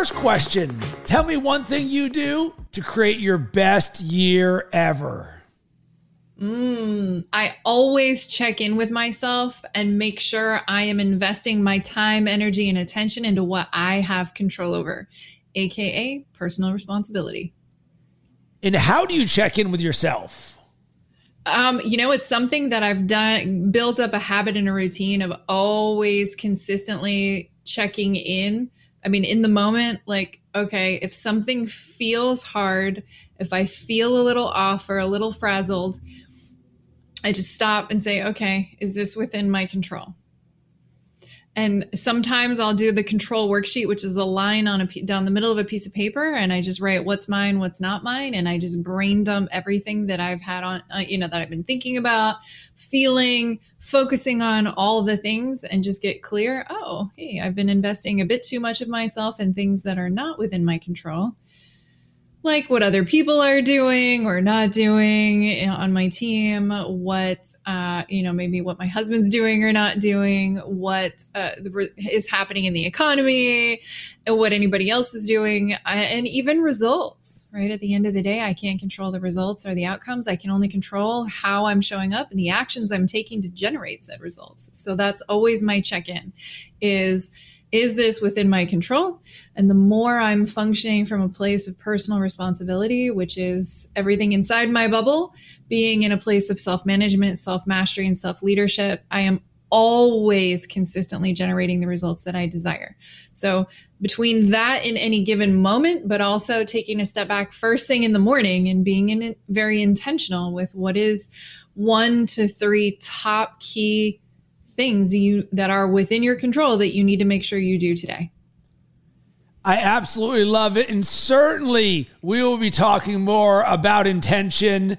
First question, tell me one thing you do to create your best year ever. I always check in with myself and make sure I am investing my time, energy, and attention into what I have control over, AKA personal responsibility. And how do you check in with yourself? You know, it's something that I've done, built up a habit and a routine of always consistently checking in. I mean, in the moment, like, okay, if something feels hard, if I feel a little off or a little frazzled, I just stop and say, okay, is this within my control? And sometimes I'll do the control worksheet, which is the line on a, down the middle of a piece of paper. And I just write what's mine, what's not mine. And I just brain dump everything that I've had on, you know, that I've been thinking about, feeling, focusing on all the things and just get clear. Oh, hey, I've been investing a bit too much of myself in things that are not within my control. Like what other people are doing or not doing on my team, what, you know, maybe what my husband's doing or not doing, what is happening in the economy, and what anybody else is doing, and even results, right? At the end of the day, I can't control the results or the outcomes. I can only control how I'm showing up and the actions I'm taking to generate said results. So that's always my check-in is this within my control? And the more I'm functioning from a place of personal responsibility, which is everything inside my bubble, being in a place of self-management, self-mastery, and self-leadership, I am always consistently generating the results that I desire. So between that in any given moment, but also taking a step back first thing in the morning and being very intentional with what is 1 to 3 top key things that are within your control that you need to make sure you do today. I absolutely love it. And certainly we will be talking more about intention.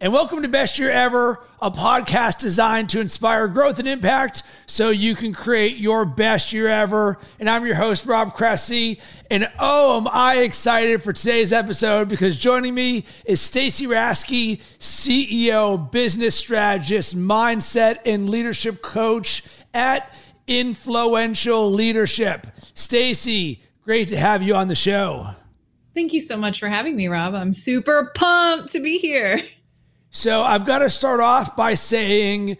And welcome to Best Year Ever, a podcast designed to inspire growth and impact so you can create your best year ever. And I'm your host, Rob Cressy. And oh, am I excited for today's episode, because joining me is Stacey Rasky, CEO, business strategist, mindset, and leadership coach at Influential Leadership. Stacey, great to have you on the show. Thank you so much for having me, Rob. I'm super pumped to be here. So I've got to start off by saying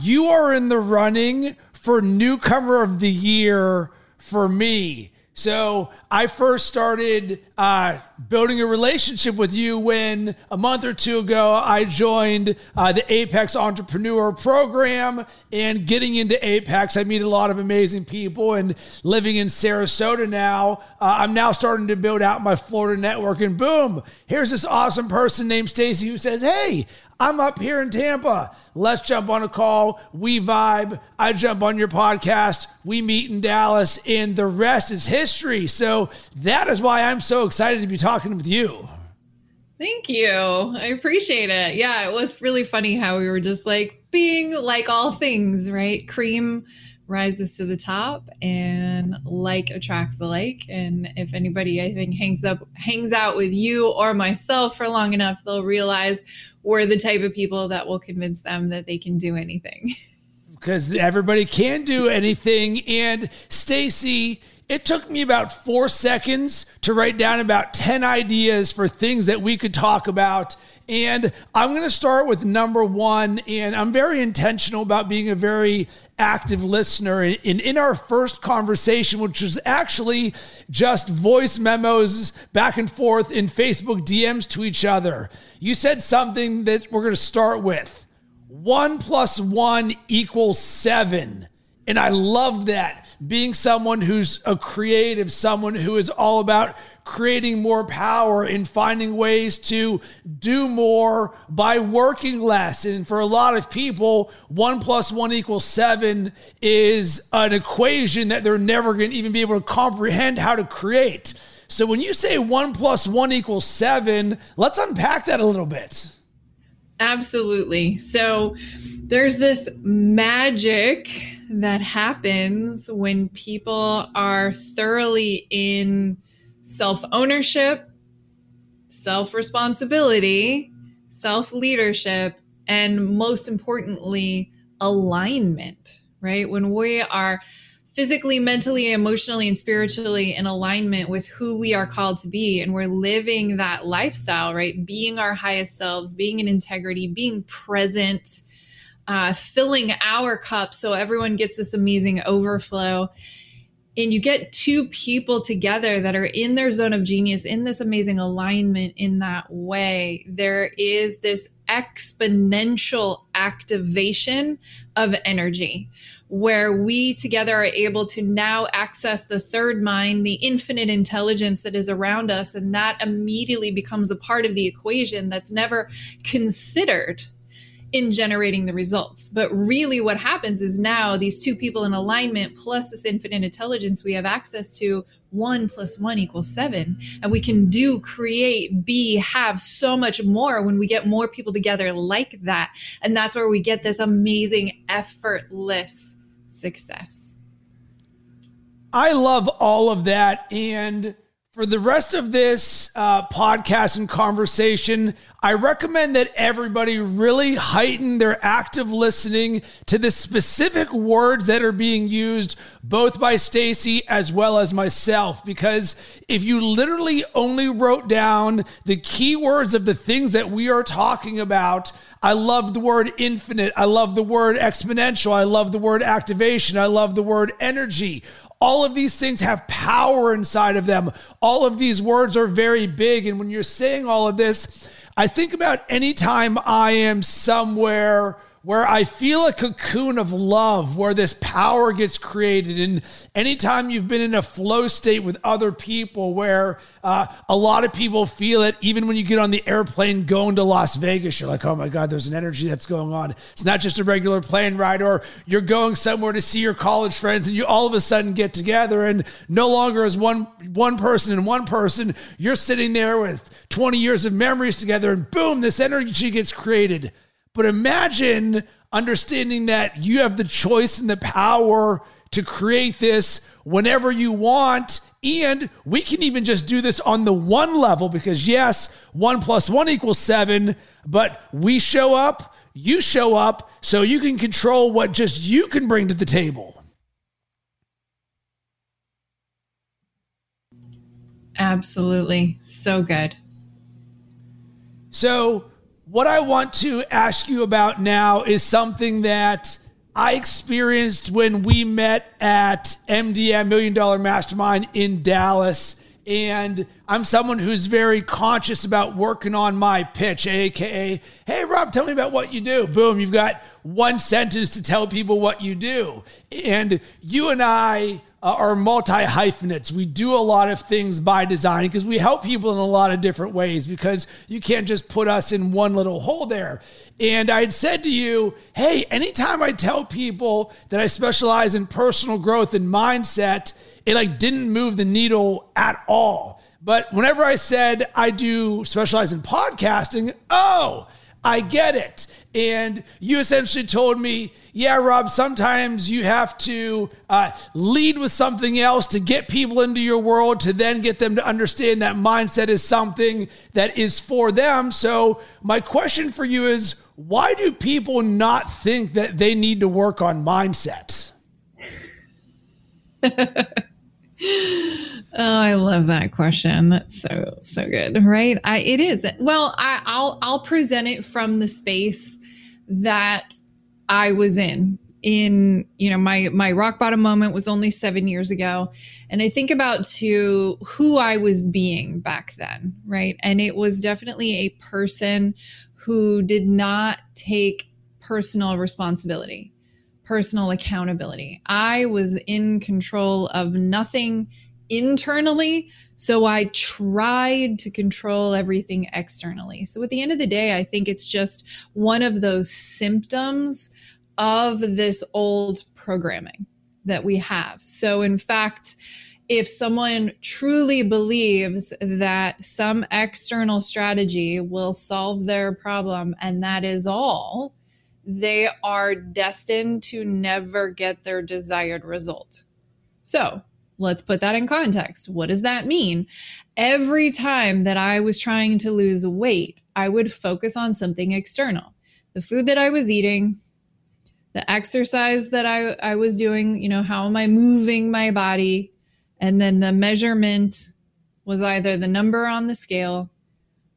you are in the running for Newcomer of the Year for me. So I first started building a relationship with you when a month or two ago I joined the Apex Entrepreneur Program, and getting into Apex, I meet a lot of amazing people, and living in Sarasota now, I'm now starting to build out my Florida network, and boom, here's this awesome person named Stacey who says, hey, I'm up here in Tampa. Let's jump on a call. We vibe. I jump on your podcast. We meet in Dallas, and the rest is history. So that is why I'm so excited to be talking with you. Thank you. I appreciate it. Yeah, it was really funny how we were just like being like all things, right? Cream rises to the top and like attracts the like. And if anybody, I think, hangs out with you or myself for long enough, they'll realize we're the type of people that will convince them that they can do anything. Because everybody can do anything. And Stacey, it took me about 4 seconds to write down about 10 ideas for things that we could talk about. And I'm going to start with number one, and I'm very intentional about being a very active listener. And in our first conversation, which was actually just voice memos back and forth in Facebook DMs to each other, you said something that we're going to start with. 1 + 1 = 7. And I love that, being someone who's a creative, someone who is all about creating more power and finding ways to do more by working less. And for a lot of people, 1 + 1 = 7 is an equation that they're never going to even be able to comprehend how to create. So when you say 1 + 1 = 7, let's unpack that a little bit. Absolutely. So there's this magic that happens when people are thoroughly in self-ownership, self-responsibility, self-leadership, and most importantly, alignment, right? When we are physically, mentally, emotionally, and spiritually in alignment with who we are called to be. And we're living that lifestyle, right? Being our highest selves, being in integrity, being present, filling our cup so everyone gets this amazing overflow. And you get two people together that are in their zone of genius, in this amazing alignment in that way. There is this exponential activation of energy where we together are able to now access the third mind, the infinite intelligence that is around us. And that immediately becomes a part of the equation that's never considered in generating the results. But really what happens is now these two people in alignment plus this infinite intelligence we have access to, 1 + 1 = 7. And we can do, create, be, have so much more when we get more people together like that. And that's where we get this amazing effortless success. I love all of that. And for the rest of this podcast and conversation, I recommend that everybody really heighten their active listening to the specific words that are being used both by Stacey as well as myself. Because if you literally only wrote down the key words of the things that we are talking about, I love the word infinite. I love the word exponential. I love the word activation. I love the word energy. All of these things have power inside of them. All of these words are very big. And when you're saying all of this, I think about any time I am somewhere where I feel a cocoon of love, where this power gets created. And anytime you've been in a flow state with other people where a lot of people feel it, even when you get on the airplane going to Las Vegas, you're like, oh my God, there's an energy that's going on. It's not just a regular plane ride, or you're going somewhere to see your college friends and you all of a sudden get together and no longer is one person and one person. You're sitting there with 20 years of memories together and boom, this energy gets created. But imagine understanding that you have the choice and the power to create this whenever you want. And we can even just do this on the one level because, yes, 1 + 1 = 7, but we show up, you show up, so you can control what just you can bring to the table. Absolutely. So good. So what I want to ask you about now is something that I experienced when we met at MDM, Million Dollar Mastermind in Dallas. And I'm someone who's very conscious about working on my pitch, AKA, hey, Rob, tell me about what you do. Boom, you've got one sentence to tell people what you do. And you and I are multi-hyphenates. We do a lot of things by design because we help people in a lot of different ways because you can't just put us in one little hole there. And I'd said to you, hey, anytime I tell people that I specialize in personal growth and mindset, it like didn't move the needle at all. But whenever I said I do specialize in podcasting, oh, I get it. And you essentially told me, yeah, Rob, sometimes you have to lead with something else to get people into your world, to then get them to understand that mindset is something that is for them. So my question for you is, why do people not think that they need to work on mindset? Oh, I love that question. That's so good, right? It is. Well, I'll present it from the space that I was in, you know, my rock bottom moment was only 7 years ago. And I think about to who I was being back then, right? And it was definitely a person who did not take personal responsibility, personal accountability. I was in control of nothing internally, so I tried to control everything externally. So at the end of the day, I think it's just one of those symptoms of this old programming that we have. So in fact, if someone truly believes that some external strategy will solve their problem and that is all, they are destined to never get their desired result. So let's put that in context. What does that mean? Every time that I was trying to lose weight, I would focus on something external. The food that I was eating, the exercise that I was doing, you know, how am I moving my body? And then the measurement was either the number on the scale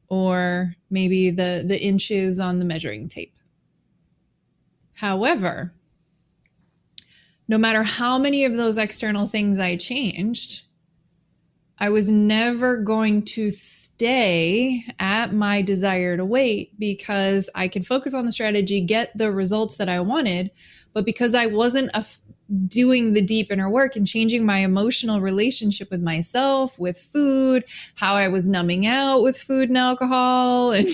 or maybe the inches on the measuring tape. However, no matter how many of those external things I changed, I was never going to stay at my desired weight because I could focus on the strategy, get the results that I wanted, but because I wasn't doing the deep inner work and changing my emotional relationship with myself, with food, how I was numbing out with food and alcohol, and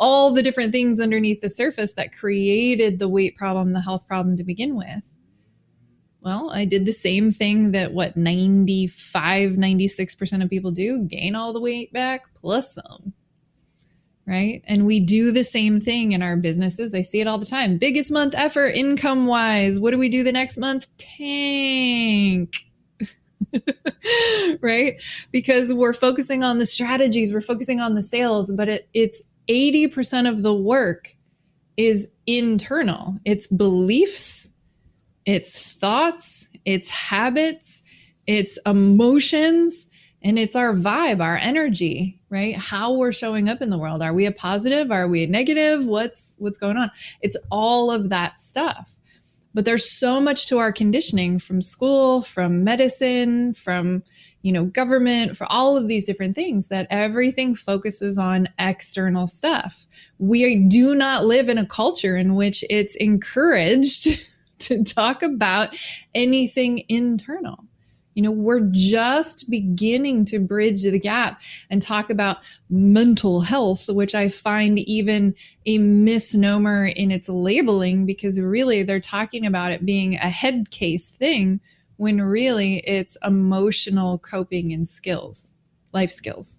all the different things underneath the surface that created the weight problem, the health problem to begin with. Well, I did the same thing that 96% of people do, gain all the weight back plus some, right? And we do the same thing in our businesses. I see it all the time. Biggest month effort income-wise. What do we do the next month? Tank, right? Because we're focusing on the strategies, we're focusing on the sales, but it's 80% of the work is internal. It's beliefs. It's thoughts, it's habits, it's emotions, and it's our vibe, our energy, right? How we're showing up in the world. Are we a positive? Are we a negative? What's going on? It's all of that stuff. But there's so much to our conditioning from school, from medicine, from, you know, government, for all of these different things, that everything focuses on external stuff. We do not live in a culture in which it's encouraged to talk about anything internal. You know, we're just beginning to bridge the gap and talk about mental health, which I find even a misnomer in its labeling, because really they're talking about it being a head case thing when really it's emotional coping and skills, life skills.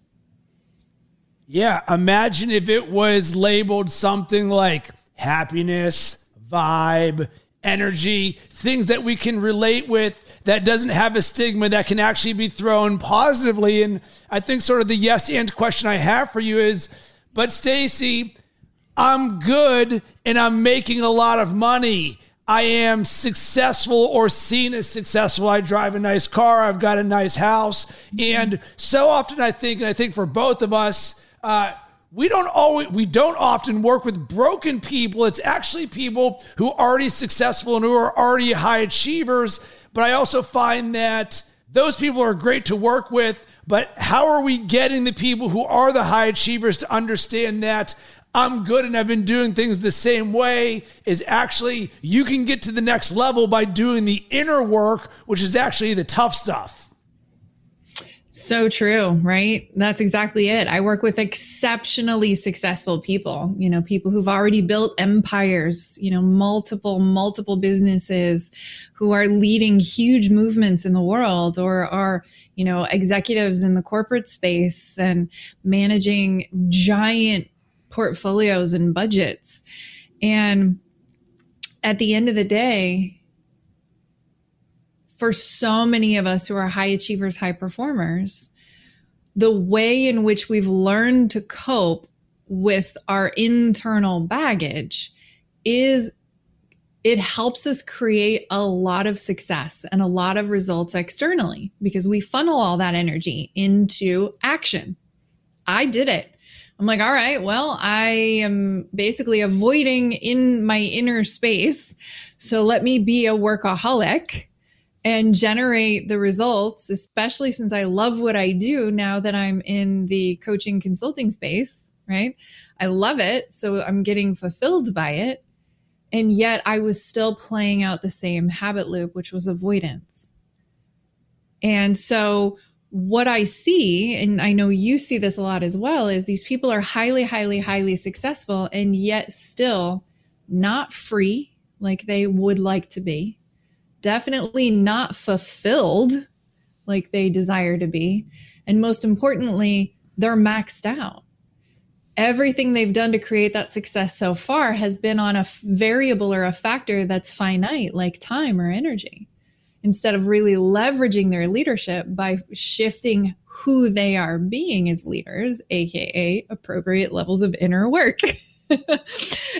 Yeah, imagine if it was labeled something like happiness, vibe, energy, things that we can relate with, that doesn't have a stigma, that can actually be thrown positively. And I think sort of the yes and question I have for you is, but Stacey, I'm good and I'm making a lot of money. I am successful or seen as successful. I drive a nice car. I've got a nice house. And so often I think for both of us, We don't often work with broken people. It's actually people who are already successful and who are already high achievers. But I also find that those people are great to work with. But how are we getting the people who are the high achievers to understand that I'm good and I've been doing things the same way is actually you can get to the next level by doing the inner work, which is actually the tough stuff. So true, right? That's exactly it. I work with exceptionally successful people, you know, people who've already built empires, you know, multiple businesses, who are leading huge movements in the world, or are, you know, executives in the corporate space and managing giant portfolios and budgets. And at the end of the day, for so many of us who are high achievers, high performers, the way in which we've learned to cope with our internal baggage is it helps us create a lot of success and a lot of results externally, because we funnel all that energy into action. I did it. I'm like, all right, well, I am basically avoiding in my inner space. So let me be a workaholic and generate the results, especially since I love what I do now that I'm in the coaching consulting space, right? I love it, so I'm getting fulfilled by it. And yet I was still playing out the same habit loop, which was avoidance. And so what I see, and I know you see this a lot as well, is these people are highly successful and yet still not free like they would like to be. Definitely not fulfilled like they desire to be. And most importantly, they're maxed out. Everything they've done to create that success so far has been on a variable or a factor that's finite, like time or energy, instead of really leveraging their leadership by shifting who they are being as leaders, AKA appropriate levels of inner work.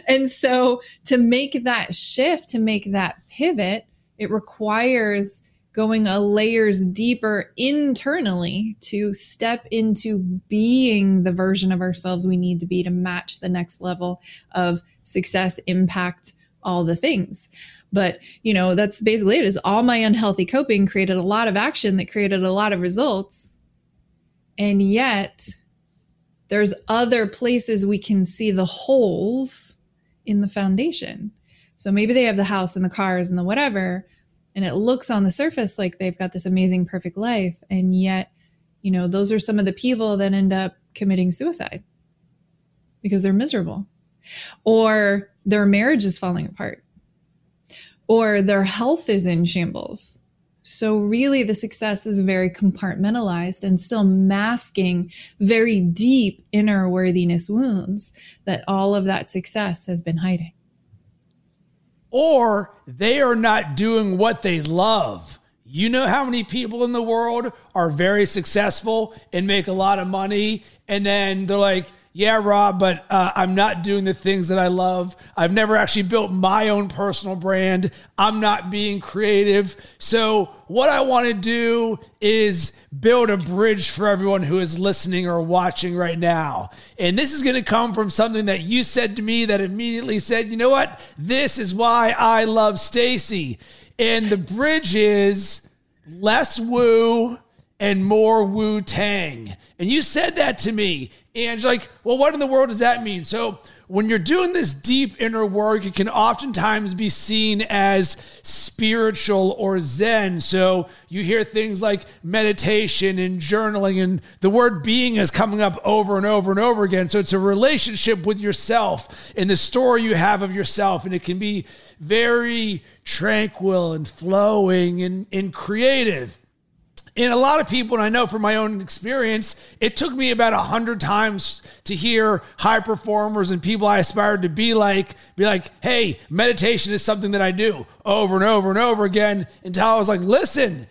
And so to make that shift, to make that pivot, it requires going a layers deeper internally to step into being the version of ourselves we need to be to match the next level of success, impact, all the things. But, you know, that's basically it. Is all my unhealthy coping created a lot of action that created a lot of results. And yet there's other places we can see the holes in the foundation. So maybe they have the house and the cars and the whatever, and it looks on the surface like they've got this amazing, perfect life. And yet, you know, those are some of the people that end up committing suicide because they're miserable, or their marriage is falling apart, or their health is in shambles. So really the success is very compartmentalized and still masking very deep inner worthiness wounds that all of that success has been hiding. Or they are not doing what they love. You know how many people in the world are very successful and make a lot of money, and then they're like, yeah, Rob, but I'm not doing the things that I love. I've never actually built my own personal brand. I'm not being creative. So what I want to do is build a bridge for everyone who is listening or watching right now. And this is going to come from something that you said to me that immediately said, you know what? This is why I love Stacey. And the bridge is less woo and more Wu-Tang. And you said that to me. And you're like, well, what in the world does that mean? So when you're doing this deep inner work, it can oftentimes be seen as spiritual or Zen. So you hear things like meditation and journaling, and the word being is coming up over and over and over again. So it's a relationship with yourself and the story you have of yourself. And it can be very tranquil and flowing and creative. And a lot of people, and I know from my own experience, it took me about 100 times to hear high performers and people I aspired to be like, hey, meditation is something that I do over and over and over again, until I was like, listen,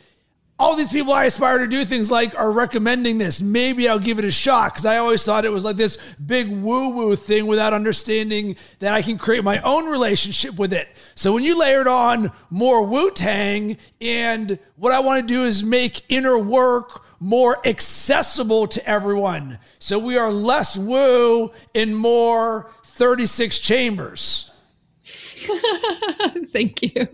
all these people I aspire to do things like are recommending this. Maybe I'll give it a shot, because I always thought it was like this big woo-woo thing without understanding that I can create my own relationship with it. So when you layered on more Wu-Tang, and what I want to do is make inner work more accessible to everyone. So we are less woo and more 36 chambers. Thank you.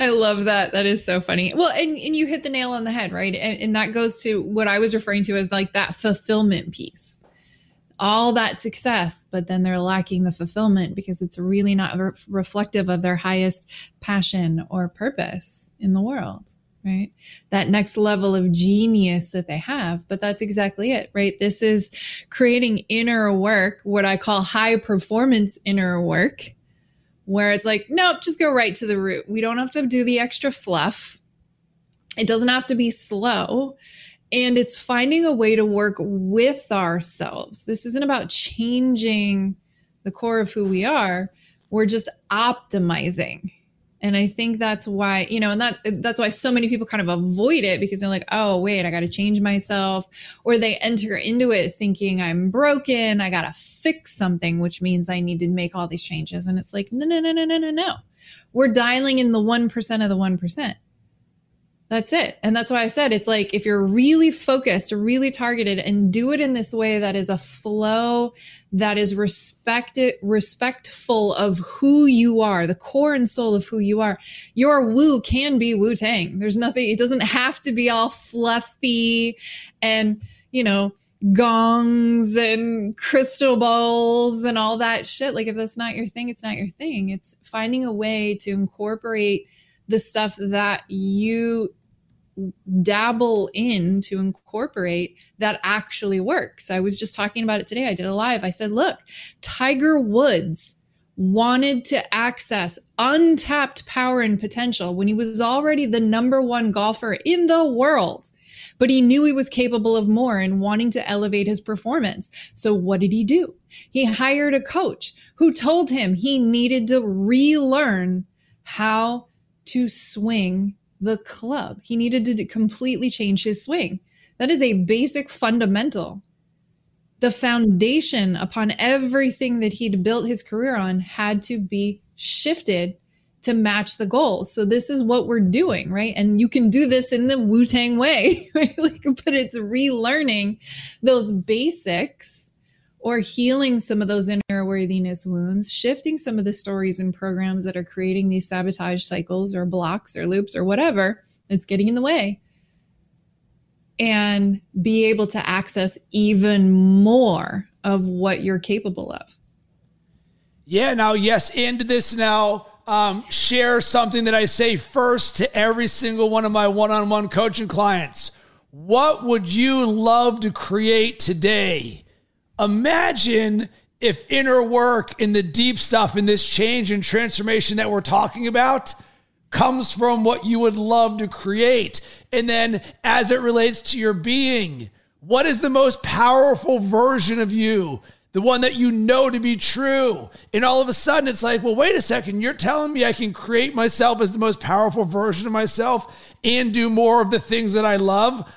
I love that. That is so funny. Well, and you hit the nail on the head, right? And that goes to what I was referring to as like that fulfillment piece. All that success, but then they're lacking the fulfillment because it's really not reflective of their highest passion or purpose in the world, right? That next level of genius that they have. But that's exactly it, right? This is creating inner work, what I call high performance inner work, where it's like, nope, just go right to the root. We don't have to do the extra fluff. It doesn't have to be slow. And it's finding a way to work with ourselves. This isn't about changing the core of who we are. We're just optimizing. And I think that's why, you know, and that's why so many people kind of avoid it, because they're like, oh, wait, I got to change myself. Or they enter into it thinking I'm broken. I got to fix something, which means I need to make all these changes. And it's like, no. We're dialing in the 1% of the 1%. That's it. And that's why I said, it's like, if you're really focused, really targeted, and do it in this way that is a flow that is respectful of who you are, the core and soul of who you are, your woo can be Wu-Tang. There's nothing, it doesn't have to be all fluffy and, you know, gongs and crystal balls and all that shit. Like, if that's not your thing, it's not your thing. It's finding a way to incorporate the stuff that you dabble in, to incorporate that actually works. I was just talking about it today. I did a live. I said, look, Tiger Woods wanted to access untapped power and potential when he was already the #1 golfer in the world, but he knew he was capable of more and wanting to elevate his performance. So what did he do? He hired a coach who told him he needed to relearn how to swing the club. He needed to completely change his swing. That is a basic fundamental the foundation upon everything that he'd built his career on had to be shifted to match the goal. So this is what we're doing, right? And you can do this in the Wu-Tang way, right? Like, but it's relearning those basics or healing some of those inner worthiness wounds, shifting some of the stories and programs that are creating these sabotage cycles or blocks or loops or whatever is getting in the way, and be able to access even more of what you're capable of. Yeah. Now, yes. Into this now, share something that I say first to every single one of my one-on-one coaching clients. What would you love to create today? Imagine if inner work and the deep stuff in this change and transformation that we're talking about comes from what you would love to create. And then as it relates to your being, what is the most powerful version of you? The one that you know to be true. And all of a sudden it's like, well, wait a second, you're telling me I can create myself as the most powerful version of myself and do more of the things that I love?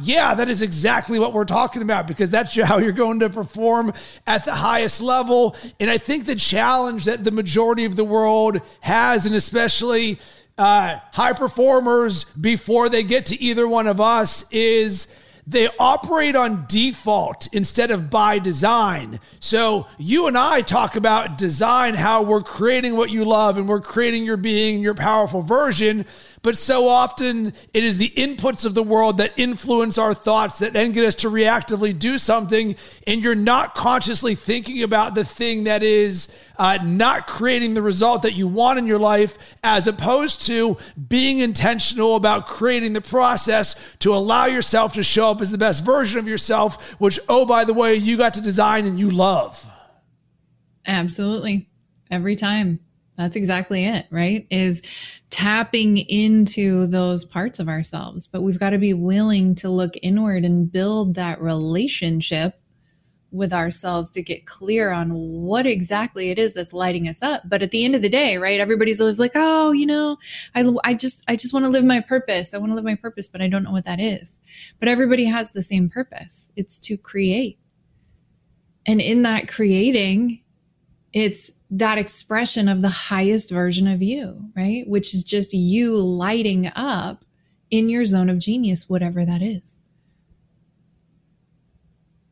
Yeah, that is exactly what we're talking about, because that's how you're going to perform at the highest level. And I think the challenge that the majority of the world has, and especially high performers before they get to either one of us, is they operate on default instead of by design. So you and I talk about design, how we're creating what you love and we're creating your being, your powerful version. But so often it is the inputs of the world that influence our thoughts that then get us to reactively do something. And you're not consciously thinking about the thing that is not creating the result that you want in your life, as opposed to being intentional about creating the process to allow yourself to show up as the best version of yourself, which, oh, by the way, you got to design and you love. Absolutely. Every time. That's exactly it, right? Is tapping into those parts of ourselves. But we've got to be willing to look inward and build that relationship with ourselves to get clear on what exactly it is that's lighting us up. But at the end of the day, right, everybody's always like, oh, you know, I just want to live my purpose. I want to live my purpose, but I don't know what that is. But everybody has the same purpose. It's to create. And in that creating, it's that expression of the highest version of you, right? Which is just you lighting up in your zone of genius, whatever that is.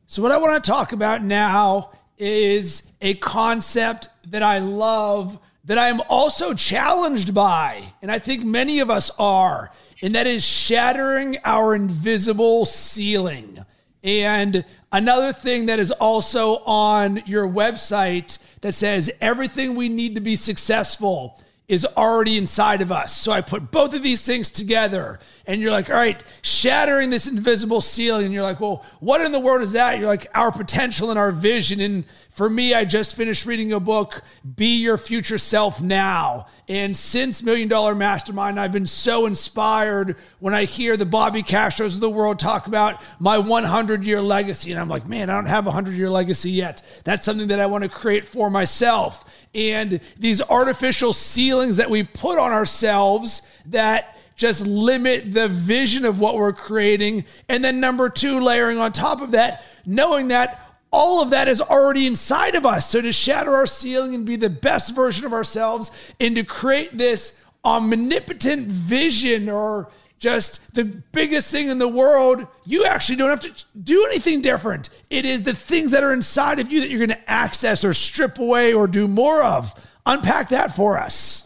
So what I want to talk about now is a concept that I love, that I am also challenged by, and I think many of us are, and that is shattering our invisible ceiling. And another thing that is also on your website that says everything we need to be successful is already inside of us. So I put both of these things together and you're like, all right, shattering this invisible ceiling. And you're like, well, what in the world is that? You're like, our potential and our vision. And for me, I just finished reading a book, Be Your Future Self Now. And since Million Dollar Mastermind, I've been so inspired when I hear the Bobby Castros of the world talk about my 100-year legacy. And I'm like, man, I don't have a 100-year legacy yet. That's something that I want to create for myself. And these artificial ceilings that we put on ourselves that just limit the vision of what we're creating. And then number two, layering on top of that, knowing that all of that is already inside of us. So to shatter our ceiling and be the best version of ourselves, and to create this omnipotent vision or just the biggest thing in the world, you actually don't have to do anything different. It is the things that are inside of you that you're going to access or strip away or do more of. Unpack that for us.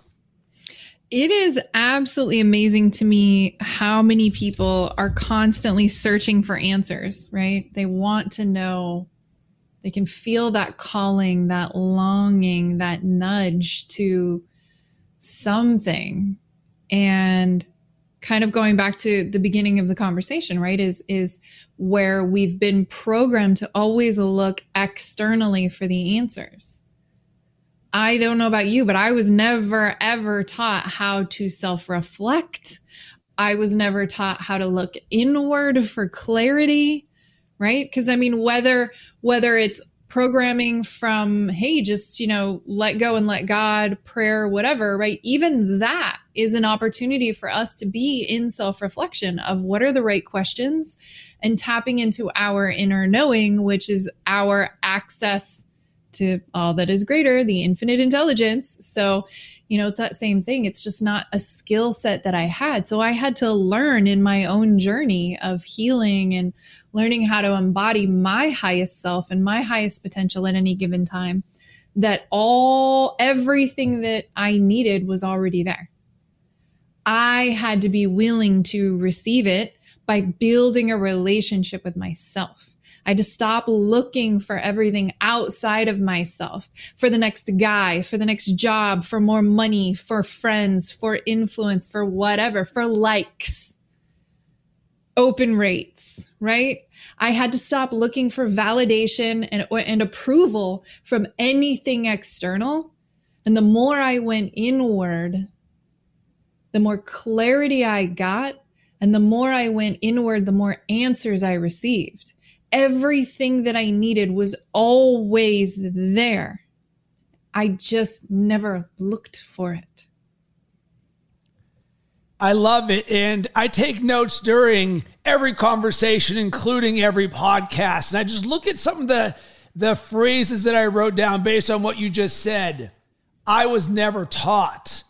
It is absolutely amazing to me how many people are constantly searching for answers, right? They want to know, they can feel that calling, that longing, that nudge to something. And kind of going back to the beginning of the conversation, right, is where we've been programmed to always look externally for the answers. I don't know about you, but I was never, ever taught how to self-reflect. I was never taught how to look inward for clarity, right? Because I mean, whether it's programming from, hey, just, you know, let go and let God, prayer, whatever, right? Even that is an opportunity for us to be in self-reflection of what are the right questions and tapping into our inner knowing, which is our access to all that is greater, the infinite intelligence. So, you know, it's that same thing. It's just not a skill set that I had. So I had to learn in my own journey of healing and learning how to embody my highest self and my highest potential at any given time, that everything that I needed was already there. I had to be willing to receive it by building a relationship with myself. I had to stop looking for everything outside of myself, for the next guy, for the next job, for more money, for friends, for influence, for whatever, for likes, open rates, right? I had to stop looking for validation and approval from anything external. And the more I went inward, the more clarity I got. And the more I went inward, the more answers I received. Everything that I needed was always there. I just never looked for it. I love it. And I take notes during every conversation, including every podcast. And I just look at some of the phrases that I wrote down based on what you just said. I was never taught.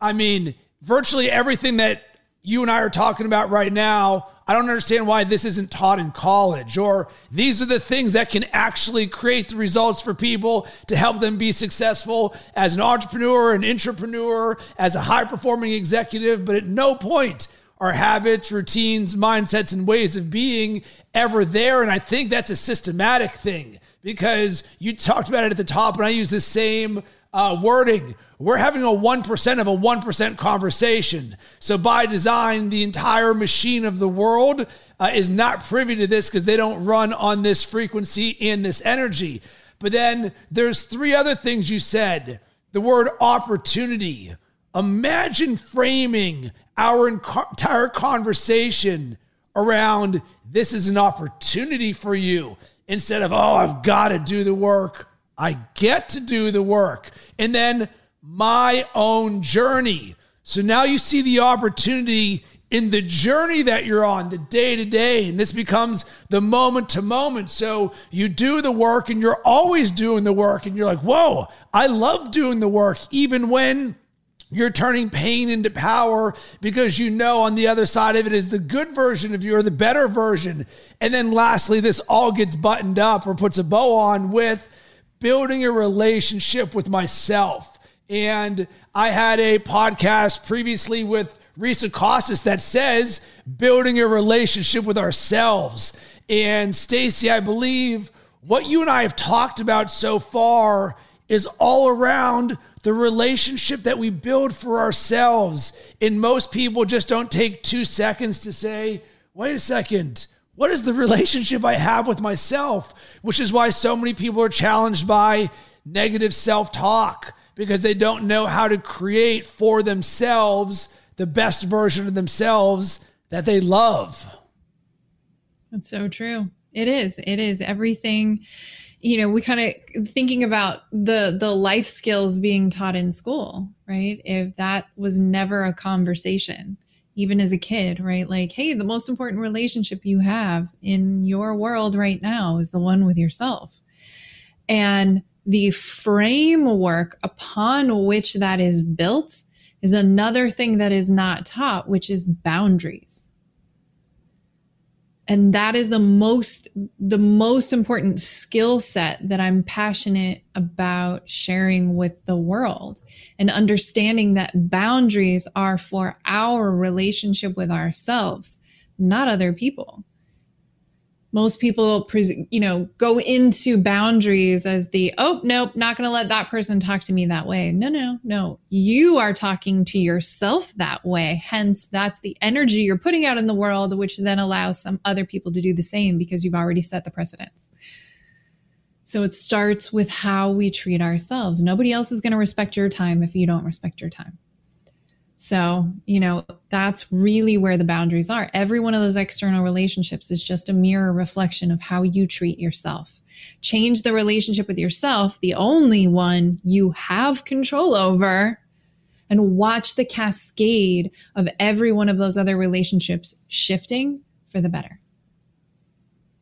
I mean, virtually everything that you and I are talking about right now, I don't understand why this isn't taught in college, or these are the things that can actually create the results for people to help them be successful as an entrepreneur, an intrapreneur, as a high-performing executive. But at no point are habits, routines, mindsets, and ways of being ever there. And I think that's a systematic thing, because you talked about it at the top, and I use the same wording. We're having a 1% of a 1% conversation. So by design, the entire machine of the world is not privy to this, because they don't run on this frequency and this energy. But then there's three other things you said. The word opportunity. Imagine framing our entire conversation around this is an opportunity for you, instead of, oh, I've got to do the work. I get to do the work. And then my own journey. So now you see the opportunity in the journey that you're on, the day-to-day, and this becomes the moment-to-moment. So you do the work, and you're always doing the work, and you're like, whoa, I love doing the work, even when you're turning pain into power, because you know on the other side of it is the good version of you, or the better version. And then lastly, this all gets buttoned up or puts a bow on with building a relationship with myself. And I had a podcast previously with Risa Costas that says building a relationship with ourselves. And Stacey, I believe what you and I have talked about so far is all around the relationship that we build for ourselves. And most people just don't take 2 seconds to say, wait a second, what is the relationship I have with myself? Which is why so many people are challenged by negative self-talk, because they don't know how to create for themselves the best version of themselves that they love. That's so true. It is. It is everything. You know, we kind of thinking about the life skills being taught in school, right? If that was never a conversation, even as a kid, right? Like, hey, the most important relationship you have in your world right now is the one with yourself. And the framework upon which that is built is another thing that is not taught, which is boundaries. And that is the most important skill set that I'm passionate about sharing with the world, and understanding that boundaries are for our relationship with ourselves, not other people. Most people, you know, go into boundaries as the, oh, nope, not going to let that person talk to me that way. No. You are talking to yourself that way. Hence, that's the energy you're putting out in the world, which then allows some other people to do the same, because you've already set the precedence. So it starts with how we treat ourselves. Nobody else is going to respect your time if you don't respect your time. So, you know, that's really where the boundaries are. Every one of those external relationships is just a mirror reflection of how you treat yourself. Change the relationship with yourself, the only one you have control over, and watch the cascade of every one of those other relationships shifting for the better.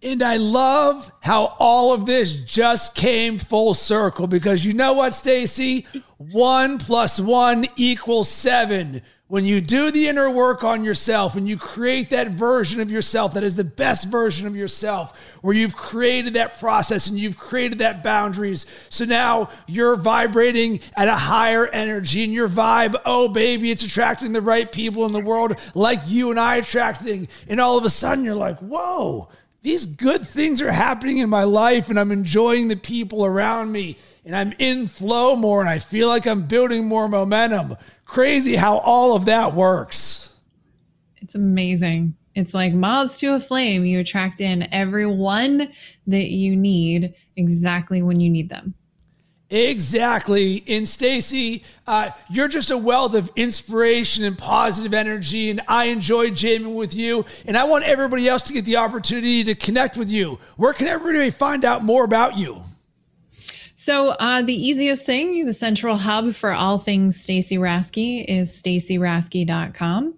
And I love how all of this just came full circle, because you know what, Stacey? 1 + 1 = 7. When you do the inner work on yourself, when you create that version of yourself that is the best version of yourself, where you've created that process and you've created that boundaries. So now you're vibrating at a higher energy and your vibe, oh baby, it's attracting the right people in the world like you and I attracting. And all of a sudden you're like, whoa, these good things are happening in my life and I'm enjoying the people around me and I'm in flow more and I feel like I'm building more momentum. Crazy how all of that works. It's amazing. It's like moths to a flame. You attract in everyone that you need exactly when you need them. Exactly. And Stacey, you're just a wealth of inspiration and positive energy. And I enjoy jamming with you. And I want everybody else to get the opportunity to connect with you. Where can everybody find out more about you? So the easiest thing, the central hub for all things Stacey Rasky is StaceyRasky.com.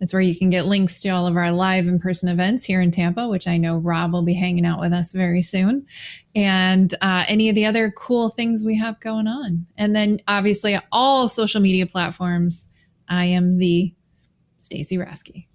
That's where you can get links to all of our live in-person events here in Tampa, which I know Rob will be hanging out with us very soon. And any of the other cool things we have going on. And then obviously all social media platforms, I am the Stacey Rasky.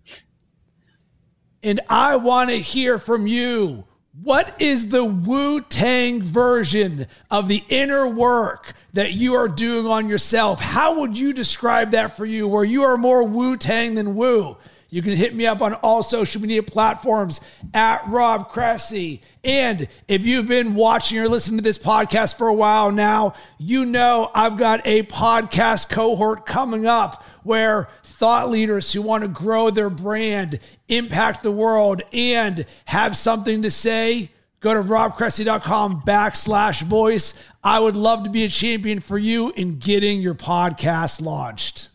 And I want to hear from you. What is the Wu-Tang version of the inner work that you are doing on yourself? How would you describe that for you, where you are more Wu-Tang than Wu? You can hit me up on all social media platforms at Rob Cressy. And if you've been watching or listening to this podcast for a while now, you know I've got a podcast cohort coming up where thought leaders who want to grow their brand, impact the world, and have something to say, go to robcressy.com/voice. I would love to be a champion for you in getting your podcast launched.